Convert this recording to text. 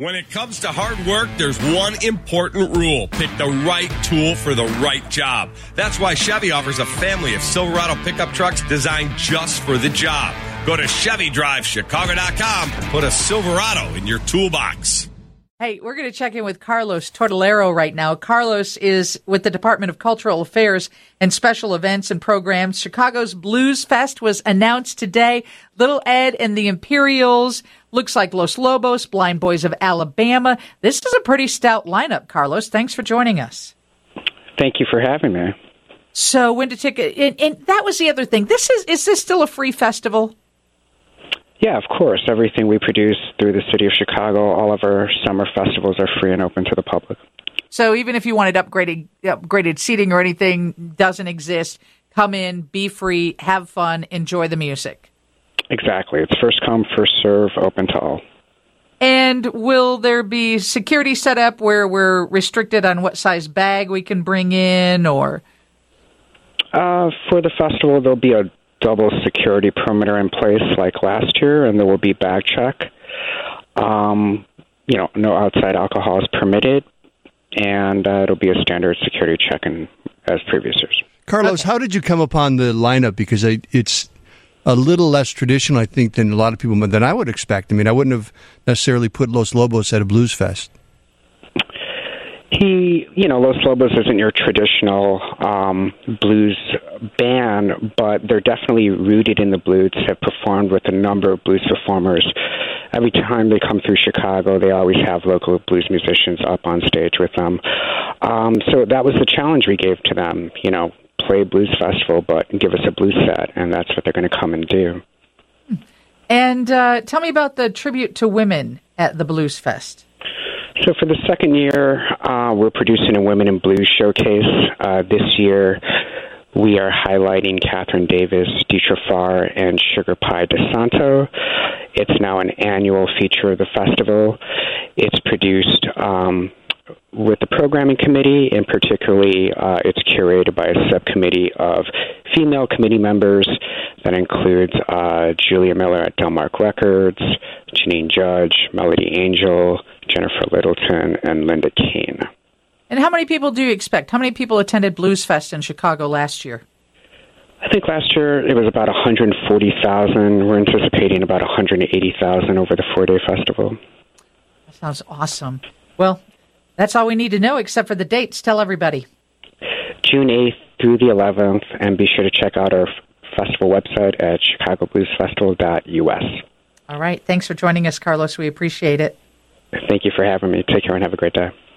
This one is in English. When it comes to hard work, there's one important rule. Pick the right tool for the right job. That's why Chevy offers a family of Silverado pickup trucks designed just for the job. Go to ChevyDriveChicago.com and put a Silverado in your toolbox. Hey, we're going to check in with Carlos Tortolero right now. Carlos is with the Department of Cultural Affairs and Special Events and Programs. Chicago's Blues Fest was announced today. Little Ed and the Imperials. Looks like Los Lobos, Blind Boys of Alabama. This is a pretty stout lineup, Carlos. Thanks for joining us. Thank you for having me. So when to ticket, and that was the other thing. Is this still a free festival? Yeah, of course. Everything we produce through the city of Chicago, all of our summer festivals are free and open to the public. So even if you wanted upgraded seating or anything doesn't exist, come in, be free, have fun, enjoy the music. Exactly. It's first come, first serve, open to all. And will there be security set up where we're restricted on what size bag we can bring in, or? For the festival, there'll be a double security perimeter in place like last year, and there will be bag check. No outside alcohol is permitted, and it'll be a standard security check in as previous years. Carlos, okay. How did you come upon the lineup? Because it's a little less traditional, I think, than a lot of people, than I would expect. I mean, I wouldn't have necessarily put Los Lobos at a blues fest. Los Lobos isn't your traditional blues band, but they're definitely rooted in the blues, have performed with a number of blues performers. Every time they come through Chicago, they always have local blues musicians up on stage with them. So that was the challenge we gave to them, play blues festival, but give us a blues set, and that's what they're going to come and do. And tell me about the tribute to women at the Blues Fest. So for the second year, we're producing a Women in Blues showcase. This year, we are highlighting Katherine Davis, Dietra Farr, and Sugar Pie DeSanto. It's now an annual feature of the festival. It's produced with the programming committee, and particularly it's curated by a subcommittee of female committee members that includes Julia Miller at Delmark Records, Janine Judge, Melody Angel, Jennifer Littleton, and Linda Keen. And how many people do you expect? How many people attended Blues Fest in Chicago last year? I think last year it was about 140,000. We're anticipating about 180,000 over the 4-day festival. That sounds awesome. Well, that's all we need to know, except for the dates. Tell everybody. June 8th through the 11th, and be sure to check out our festival website at chicagobluesfestival.us. All right. Thanks for joining us, Carlos. We appreciate it. Thank you for having me. Take care and have a great day.